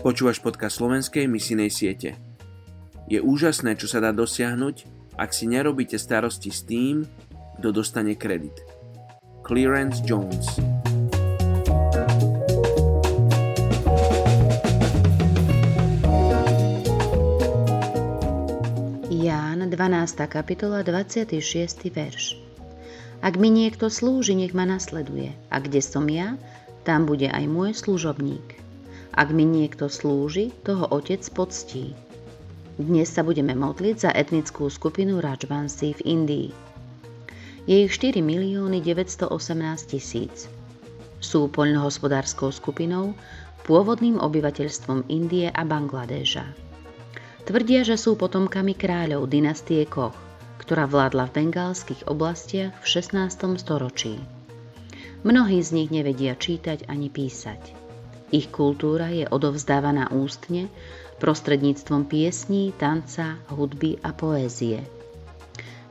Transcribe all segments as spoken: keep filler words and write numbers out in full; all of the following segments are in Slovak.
Počúvaš podcast slovenskej misijnej siete. Je úžasné, čo sa dá dosiahnuť, ak si nerobíte starosti s tým, kto dostane kredit. Clarence Jones. Ján, dvanásta kapitola, dvadsiaty šiesty verš. Ak mi niekto slúži, nech ma nasleduje. A kde som ja, tam bude aj môj služobník. Ak mi niekto slúži, toho otec poctí. Dnes sa budeme modliť za etnickú skupinu Rajbansi v Indii. Je ich štyri milióny deväťstoosemnásť tisíc. Sú poľnohospodárskou skupinou, pôvodným obyvateľstvom Indie a Bangladéža. Tvrdia, že sú potomkami kráľov dynastie Koch, ktorá vládla v bengálskych oblastiach v šestnástom storočí. Mnohí z nich nevedia čítať ani písať. Ich kultúra je odovzdávaná ústne prostredníctvom piesní, tanca, hudby a poézie.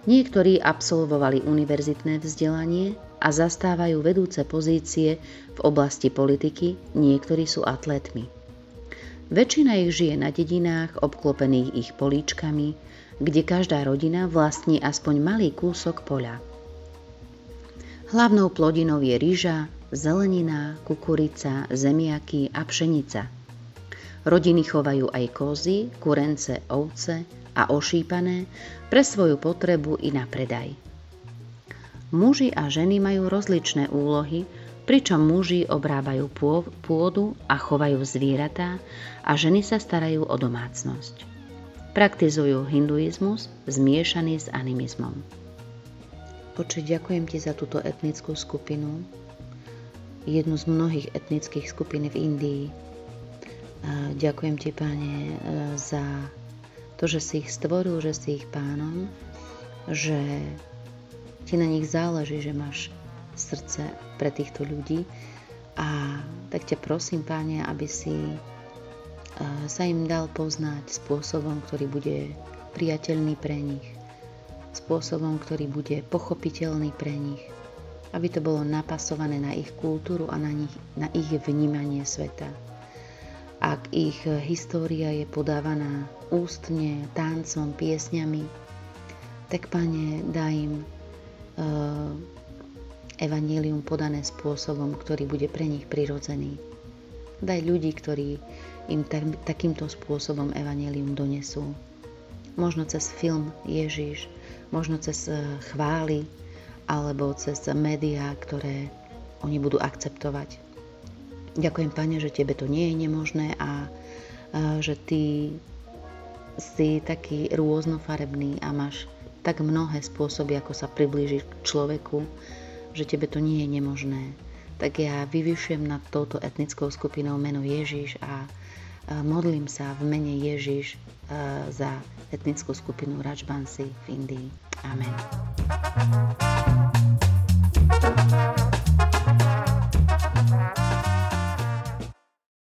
Niektorí absolvovali univerzitné vzdelanie a zastávajú vedúce pozície v oblasti politiky, niektorí sú atlétmi. Väčšina ich žije na dedinách, obklopených ich políčkami, kde každá rodina vlastní aspoň malý kúsok poľa. Hlavnou plodinou je ryža, zelenina, kukurica, zemiaky a pšenica. Rodiny chovajú aj kozy, kurence, ovce a ošípané pre svoju potrebu i na predaj. Muži a ženy majú rozličné úlohy, pričom muži obrábajú pôdu a chovajú zvieratá a ženy sa starajú o domácnosť. Praktizujú hinduizmus zmiešaný s animizmom. Oče, ďakujem ti za túto etnickú skupinu, jednu z mnohých etnických skupín v Indii. Ďakujem ti, Pane, za to, že si ich stvoril, že si ich pánom, že ti na nich záleží, že máš srdce pre týchto ľudí. A tak ťa prosím, Pane, aby si sa im dal poznať spôsobom, ktorý bude priateľný pre nich, spôsobom, ktorý bude pochopiteľný pre nich, aby to bolo napasované na ich kultúru a na, nich, na ich vnímanie sveta. Ak ich história je podávaná ústne, tancom, piesňami, tak, Pane, daj im e, evanjelium podané spôsobom, ktorý bude pre nich prirodzený. Daj ľudí, ktorí im tak, takýmto spôsobom evanjelium donesú. Možno cez film Ježiš, možno cez e, chvály, alebo cez médiá, ktoré oni budú akceptovať. Ďakujem, Pane, že tebe to nie je nemožné a, a že ty si taký rôznofarebný a máš tak mnohé spôsoby, ako sa priblížiť k človeku, že tebe to nie je nemožné. Tak ja vyvyšujem nad touto etnickou skupinou meno Ježiš a, a modlím sa v mene Ježiš a, za etnickú skupinu Rajbansi v Indii. Amen. Thank you.